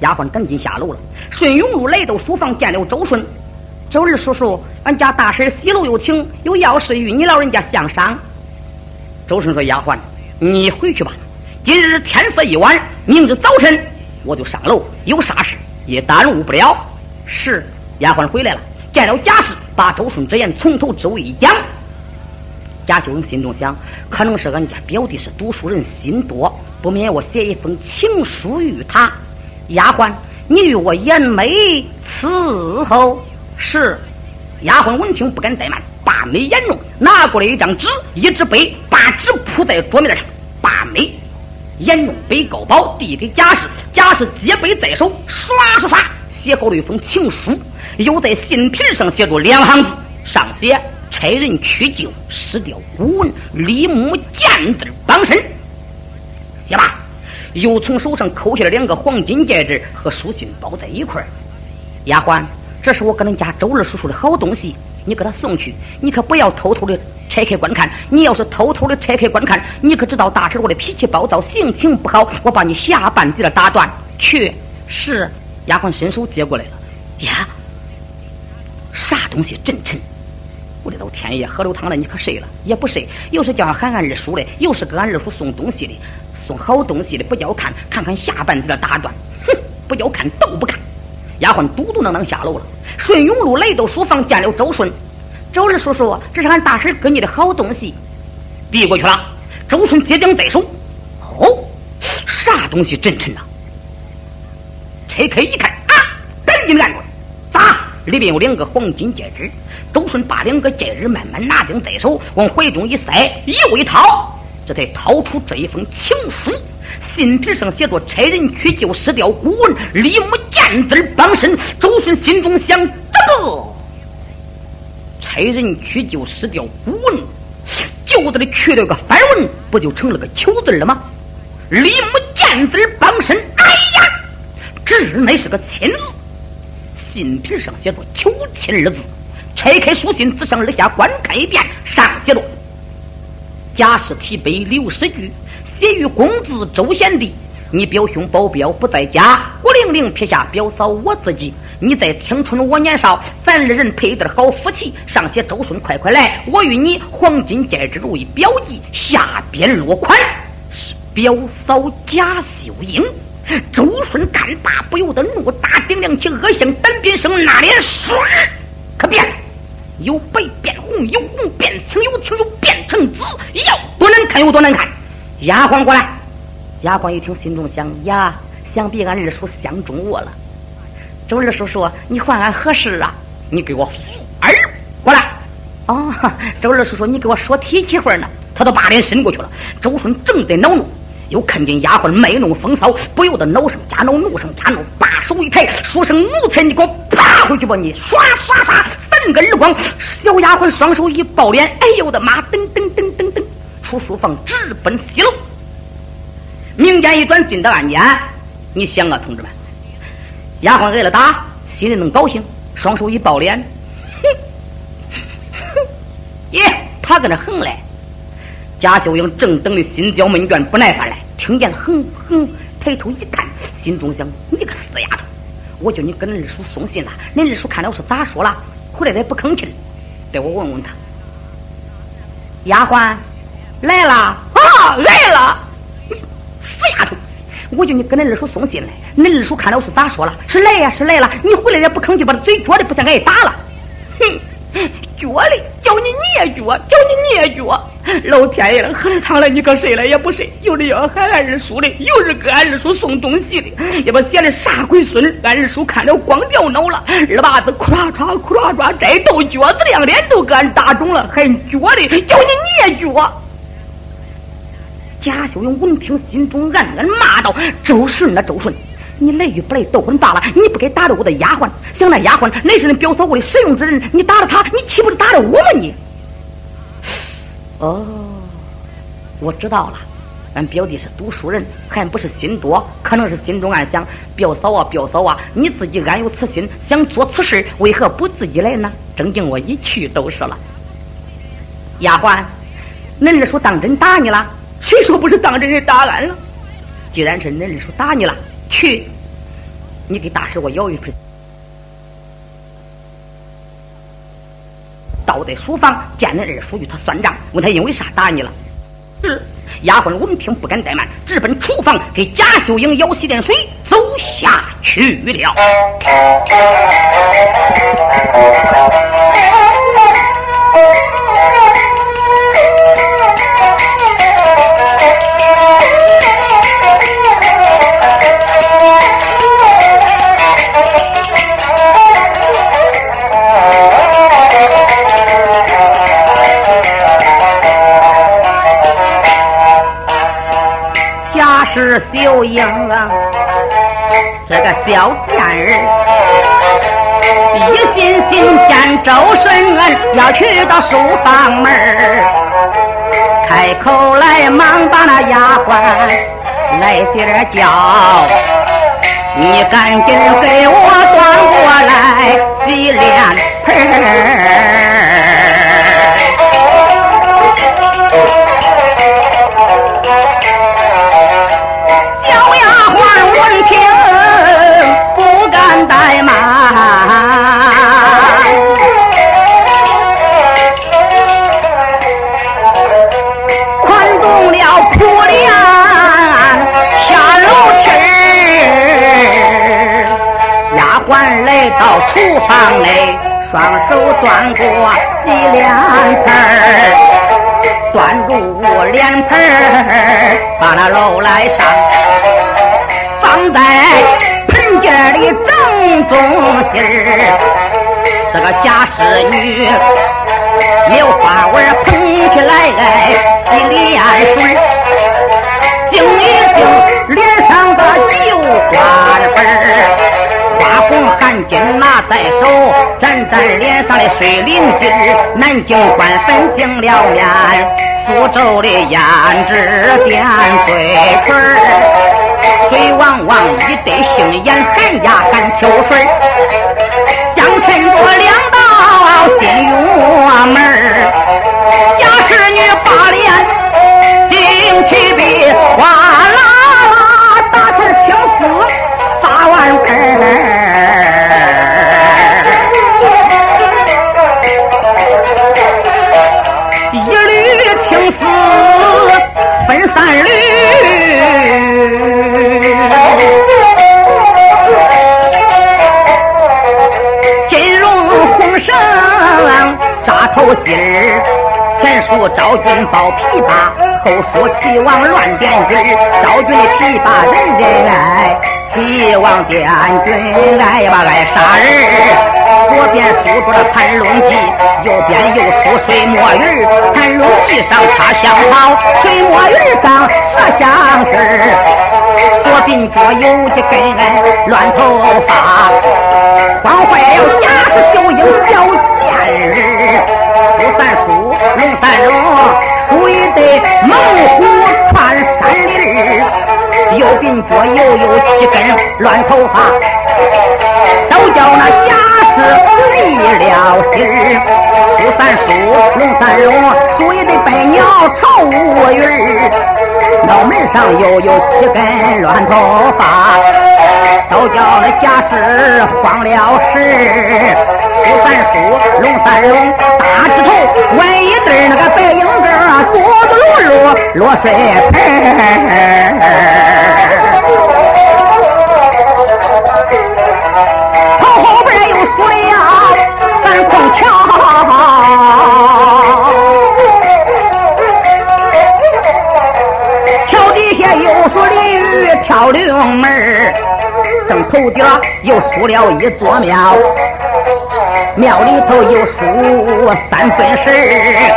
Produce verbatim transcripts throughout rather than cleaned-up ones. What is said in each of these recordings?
丫鬟赶紧下楼了。顺永禄来到书房，见了周顺。周二叔叔，俺家大婶西路有请，有要事与你老人家相商。周顺说：丫鬟，你回去吧，今日天色已晚，明日早晨我就上楼，有啥事也耽误不了。是。丫鬟回来了，见了贾氏，把周顺之言从头至尾一讲。贾秀英心中想，可能是俺家表弟是读书人，心多，不免我写一封情书与他。丫鬟，你与我言美伺候。是。丫鬟闻听不敢怠慢，把眉眼中拿过来一张纸，一支杯，把纸铺在桌面上，把眉眼中背高包递给贾氏。贾氏接杯在手，刷刷刷写好了一封情书，又在信皮上写着两行字，上写差人取经，石雕古文，李木见字傍身。写罢，又从手上抠下了两个黄金戒指和书信包在一块儿。丫鬟，这是我跟人家周二叔叔的好东西，你给他送去，你可不要偷偷的拆开观看。你要是偷偷的拆开观看，你可知道大婶我的脾气暴躁，性情不好，我把你下半截的打断去。是。丫鬟伸手接过来了，呀，啥东西真沉！我的老天爷，喝了汤了，你可睡了也不睡，又是叫俺喊俺二叔的，又是给俺二叔送东西的，送好东西的，不叫看，看看下半截的打断，哼，不叫看都不干。丫鬟嘟嘟囔囔下楼了。顺永禄来到书房，见了周顺。周二叔叔，这是俺大婶给你的好东西，递过去了。周顺接将在手，哦，啥东西真沉啊！拆开一看啊，赶紧按住，咋？里边有两个黄金戒指。周顺把两个戒指慢慢拿紧在手，往怀中一塞，又一掏，这才掏出这一封情书。信纸上写着差人取经，石雕古文，李木见字傍身。周顺心中想，这个差人取经，石雕古文，就这里去了个反文，不就成了个求字了吗？李木见字傍身，哎呀，这乃是个亲字，信皮上写着求亲二字。拆开书信，自上而下观看一遍，上写着家世提杯六十句，写于公子周贤弟。你表兄保镖不在家，孤零零撇下表嫂我自己。你在青春我年少，咱二人配对好夫妻。上写周顺快快来，我与你黄金戒指如一标记。下边落款是表嫂贾秀英。周顺干大，不由得怒打顶梁起，恶向胆边生，那脸唰可变了，由白变红，由红变青，由青又变成紫，要多难看有多难看。丫鬟过来。丫鬟一听，心中想，呀，想必俺二叔相中我了。周二叔说，你换俺何事啊？你给我扶儿过来。哦，周二叔说，你给我说提起会儿呢。他都把脸伸过去了。周顺正在恼怒，又看见丫鬟卖弄风骚，不由得恼上加恼，怒上加怒，把手一抬，说声奴才，你给我啪回去吧！你刷刷刷三个耳光。小丫鬟双手一抱脸，哎呦我的妈！噔噔噔噔噔，出书房直奔西楼。明眼一转，进到暗间。你想啊，同志们，丫鬟挨了打，心里能高兴，双手一抱脸，耶，他搁那横来。贾秀英正等的心焦闷倦，不耐烦来，听见了哼哼，抬头一看，心中想：你个死丫头，我叫你跟二叔送信了，恁二叔看了是咋说了？回来才不吭气了，得我问问他。丫鬟来了啊，来了！死丫头，我叫你跟恁二叔送信来，恁二叔看了是咋说了？是来呀、啊，是来了，你回来才不吭气，把嘴撅的不想挨打了。哼，撅嘞，叫你你也撅，叫你你也撅。老天爷了，喝了汤了，你可睡了也不睡，又是要喊俺二叔的，又是给俺二叔送东西的，也不嫌的傻龟孙。俺二叔看了光掉脑了，二把子哭啦嚓哭啦嚓，摘豆角子两脸都给俺打中了，还撅的，叫你你也撅。贾秀英闻听，心中暗暗骂道：周顺啊周顺，你来与不来都混罢了，你不该打着我的丫鬟。想那丫鬟那是你表嫂我的使用之人，你打了她，你岂不是打了我吗？你哦，我知道了，俺表弟是读书人，还不是心多，可能是心中暗想：表嫂啊表嫂啊，你自己暗有此心，想做此事，为何不自己来呢？正经我一去都是了。丫鬟，恁二叔当真打你了？谁说不是当真是打俺了？既然是恁二叔打你了，去，你给大师我要一瓶。到的书房见了人，属于他算账，问他因为啥打你了。是丫鬟闻听不敢怠慢，直奔厨房给贾秀英舀洗点水，走下去了。是秀英这个小贱儿，一心心想周顺恩要去到书房门，开口来忙把那丫鬟来点叫，你赶紧给我端过来洗脸盆。到厨房内双手端过洗脸盆儿，端入脸盆儿，把那肉来上，放在盆尖儿的正中心儿。这个贾氏女有花纹捧起来洗脸水，净一净脸上的旧花纹儿。花红汗巾拿在手，沾沾脸上的水灵汁。南京官粉净了面，苏州的胭脂点嘴唇。水汪汪一对杏眼，含呀含秋水，相衬着两道金玉门儿。贾氏女把脸惊起比哗啦啦，大块青丝撒碗盆。三缕金绒红绳扎头巾儿，前说赵军抱琵琶，后说齐王乱点军儿。赵军的琵琶人人爱，齐王点军爱吧爱啥人。左边梳着了盘龙髻，右边又梳水墨鱼。盘龙髻上插香草，水墨鱼上插香枝儿。左鬓角有一根乱头发，撞坏了贾氏秀英小贱儿。梳三梳，弄三弄，梳一对猛虎穿山林儿。右鬓角又有几根乱头发，都叫那贾。是累了心儿，数三数，龙三龙，数一对白鸟朝乌云儿。脑门上又有几根乱头发，都叫那贾氏慌了事。数三数，龙三龙，大指头弯一对那个白影子，嘟嘟噜噜落水盆儿。说呀三孔窍，桥底下又说鲤鱼跳灵门儿，正头顶又数了一座庙，庙里头又数三分事。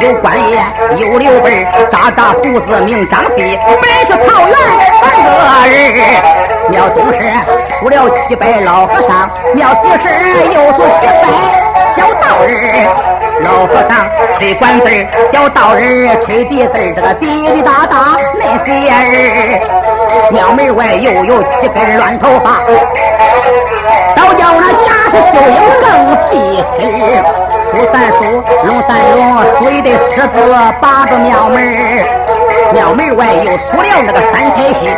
有官爷，有刘备，扎扎胡子名张飞，本是草原三个人。庙东是出了几百老和尚，庙西是又出几百小道人。老和尚吹管子儿，小道人吹笛子儿，这个滴滴答答那些人。庙门外又有几根乱头发，倒叫那贾氏秀英更气死。数三数，龙三龙，数一对狮子扒着庙门儿。庙门外又数了那个三台戏，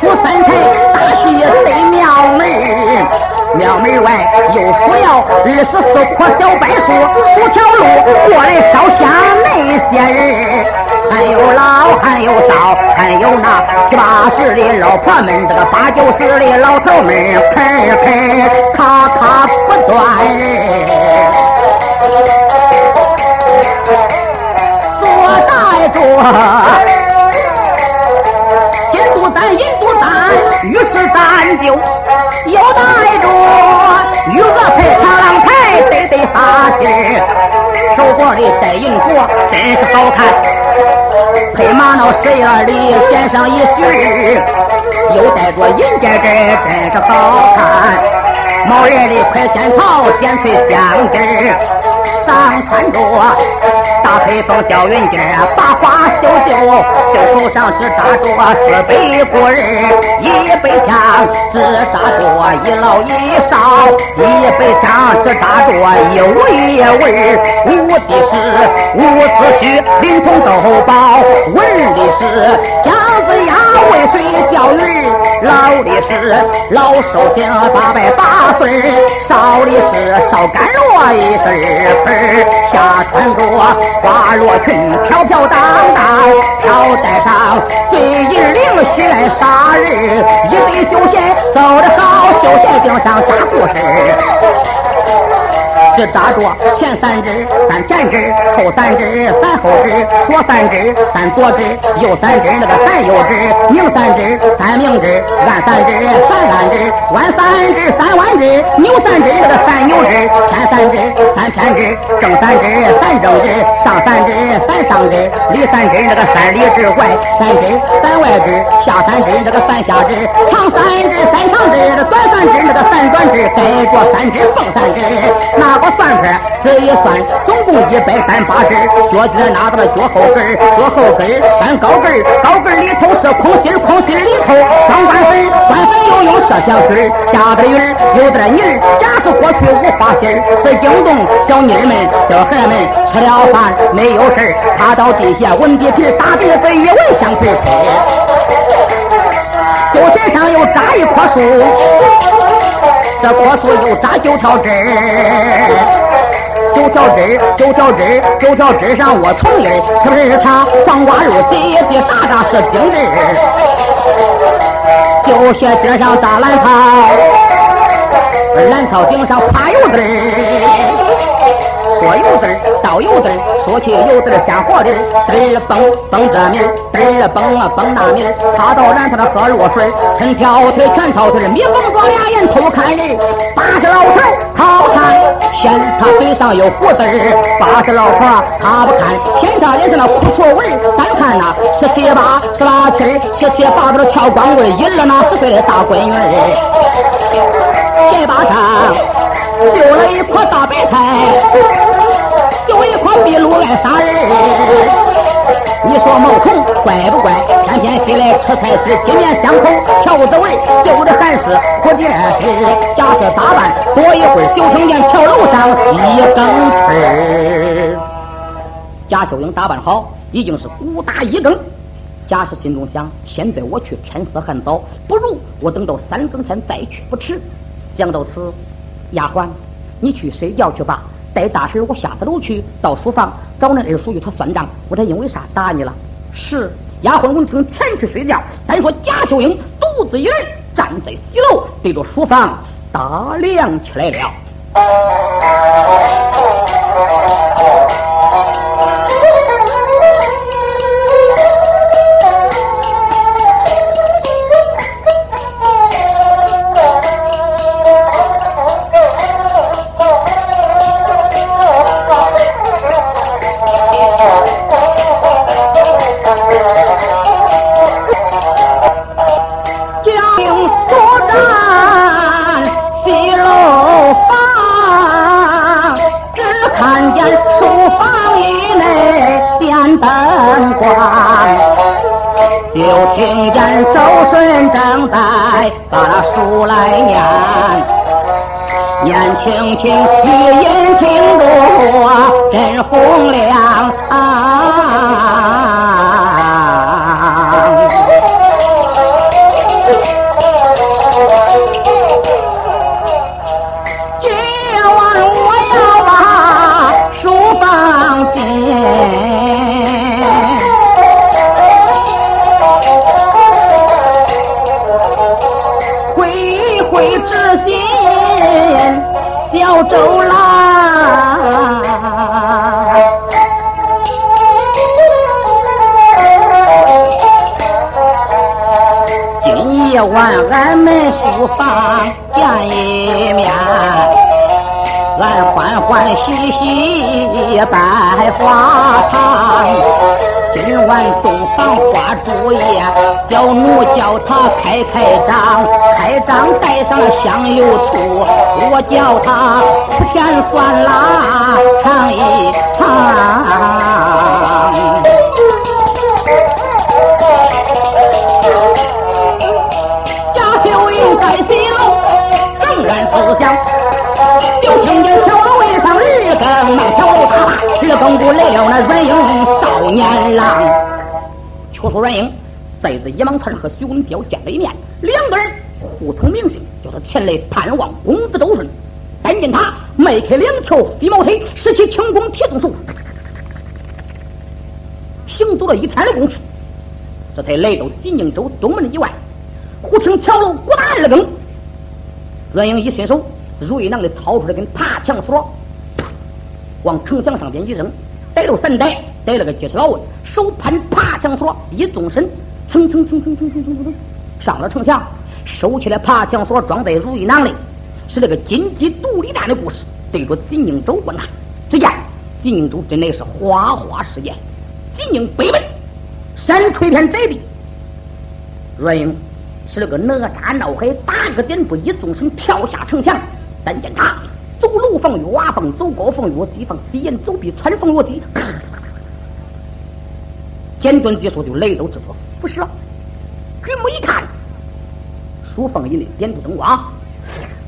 数三台大戏也树腰，二十四棵小白树，五条路过来烧香那些人，还有老还有少，还有那七八十的老婆们，这个八九十的老头们，喷喷咔咔不断。金肚丹银肚丹，于是咱就又带着鱼鹅配螳螂配，得得哈劲儿，手锅里带银锅，真是好看。配玛瑙十二里，点上一句，又带着银戒指，真是好看。毛人的快仙桃，点缀香枝，上穿着大黑风小云襟，八花绣绣，绣头上只扎着四杯棍，一杯枪只扎着一老一少，一杯枪只扎着一五一文，武的是伍子胥临潼走宝，文的是姜子牙渭水钓鱼，老的是老寿星八百八岁，少的是少甘露一身盆，下穿着花落裙，飘飘荡荡，飘带上醉银铃，喜来杀日，一对酒仙走得好，酒仙顶上扎故事，只扎着前三只，三前只，后三只，三后只，左三只，三左只，右三只，那个三右只，明三只，三明只，暗三只，三暗只，弯三只，三弯只，牛三只，那个三牛只，偏三只，三偏只，正三只，三正只，上三只，三上只，里三只，那个三里只，外三只，三外只，下三只，那个三下只，长三只，三长只，那个短三只，那个三短只，再过三只，蹦三只，那我算盘这一算，总共一百三八十，脚脚拿到了脚后跟儿，脚后跟儿翻高跟儿，高跟儿里头是空心儿，空心儿里头装干粉，干粉又用麝香曲儿，下边云儿有点泥儿，家是过去无花心儿，这惊动小妮儿们小孩们，吃了饭没有事儿，爬到地下闻鼻涕，打鼻子一闻香喷喷，酒身上又扎一棵树，这果树又扎九条枝，九条枝，九条枝，九条枝上我重印，是不是长黄瓜肉，滴滴喳喳是精致，九雪顶上打兰草，兰草顶上爬油子，说油子倒油子，说起油子下火的，嘚蹦蹦这面，嘚蹦啊蹦那面，爬到染头的河落水，抻条腿全条腿，迷风撞俩眼偷看人，八十老头好看，嫌他嘴上有胡子儿，八十老婆他不看，嫌他脸上那苦臭味儿，咱看那十七八十八七十七八的翘光棍，引了那十岁的大闺女儿，这把上就了一棵大白菜，就一棵壁炉爱杀人，你说毛虫怪不怪，天天飞来吃菜吃，今年香口条子味，就这还是蝴蝶枝，家事打扮多一会儿，就听见桥楼上一更吃，贾秀英打扮好已经是鼓打一更，家是心中想，现在我去天色还早，不如我等到三更前再去不迟，想到此，丫鬟你去睡觉去吧，带大婶我下次楼去到书房找那二叔与他算账，我才因为啥打你了？是丫鬟闻听前去睡觉，但说贾秀英独自一人站在西楼，对着书房打量起来了。就听见周顺正在把那书来念，念轻轻语音听着真洪亮、啊、今回至今小周郎，今夜晚俺们书房见一面，俺欢欢喜喜摆花堂。今晚洞房花烛夜，小奴叫他开开张，开张带上香油醋，我叫他吃甜酸辣尝一尝。家秀云在笑，正然思想，就听见小楼一上日更忙，小楼大大日更鼓来了那软硬。少年郎求出软硬，在这野莽村和徐文彪见了一面，两个人互通名姓，叫他前来探望公子周顺。但见他迈开两条飞毛腿，使其轻功铁中术，行走了一天的功夫，这才来到金英州东门以外。忽听桥楼咕哒二更，软硬一伸手，如意囊的掏出来根爬墙锁，往城墙上边一扔，带着三带。逮了个结实老稳，手盘爬墙索，一纵身，蹭蹭蹭蹭蹭蹭蹭蹭上了城墙，收起来爬墙索，装在如意囊里。是那个金鸡独立蛋的故事，对着金英州观看。只见金英州真的是花花世界，金英北门山吹片宅地。阮英是那个哪吒闹海，打个箭步一纵身跳下城墙。但见他走楼放月瓦放，走高放月低放，低眼走壁穿放月低。简短结束就来到这座不是了，举目一看，书房以内点烛灯光。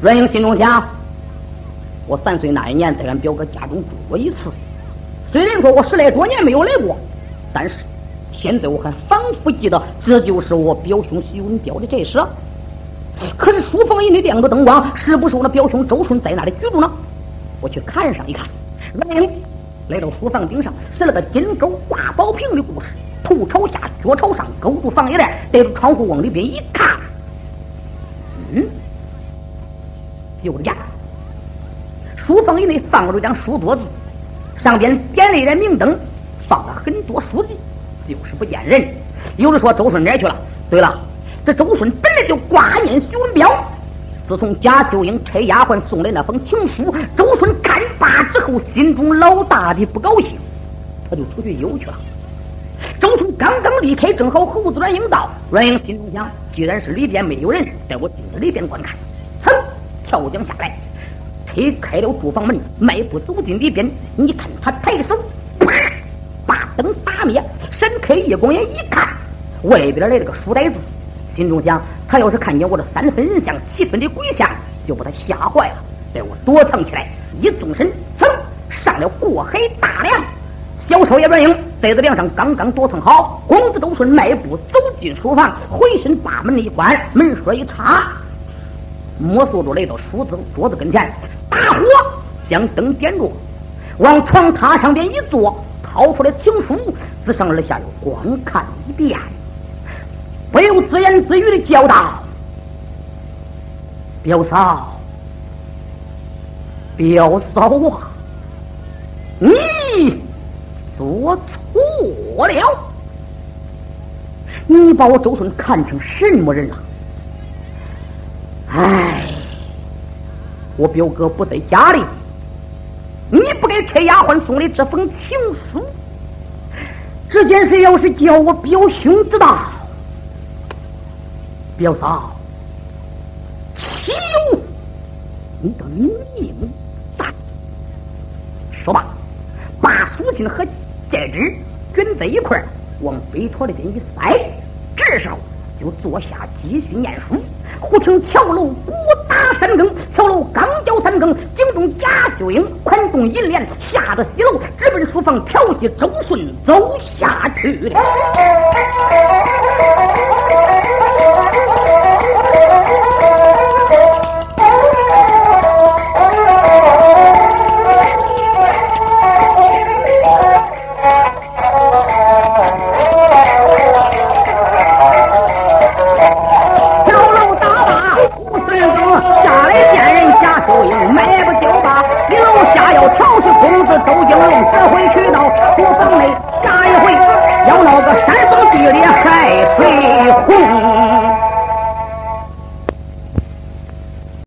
阮英心中想，我三岁那一年在俺表哥家中住过一次，虽然说我十来多年没有来过，但是现在我还仿佛记得这就是我表兄徐文彪的宅室。可是书房以内点个灯光，是不是我那表兄周顺在那里居住呢？我去看上一看。阮英来到书房顶上，是那个金钩挂宝瓶的故事，头朝下脚朝上，勾住房檐来，对着窗户往里边一看，嗯，有着呀，书房以内放着张书桌子，上边点了一盏明灯，放了很多书籍，就是不见人。有人说周顺哪去了？对了，这周顺本来就挂念徐文彪，自从贾秀英差丫鬟送来那封情书，周顺看罢之后，心中老大的不高兴，他就出去游去了。周顺刚刚离开，正好猴子阮英到，阮英心中想，既然是里边没有人，带我进到里边观看。噌，跳江下来，推开了住房门，迈步走进里边。你看他抬手，啪，把灯打灭，闪开夜光眼一看，外边来了个书呆子。心中想，他要是看见我的三分人像七分的鬼像，就把他吓坏了，带我躲藏起来。一纵身，噌，上了过海大梁。小少爷阮英在这梁上刚刚躲藏好，公子周顺迈步走进书房，回身把门一关，门栓一插，摸索着来到书子桌子跟前，大火将灯点着，往床榻上边一坐，掏出来情书，自上而下又观看一遍。不由自言自语的叫道：“表嫂，表嫂啊，你做错了！你把我周顺看成什么人了？哎，我表哥不在家里，你不给差丫鬟送的这封情书，这件事要是叫我表兄知道。”表嫂，岂有你的命大？说吧，把书信和戒指卷在一块儿，往背托里边一塞。这时候就坐下继续念书。忽听桥楼鼓打三更，桥楼刚叫三更，惊动贾秀英，宽动银帘，吓得西楼，直奔书房，挑起周顺走下去了。家里闲人下手有卖不酒吧，一路下有曹氏公子周金龙，这回去到胡凤内炸一回，要闹个山东地里海水红。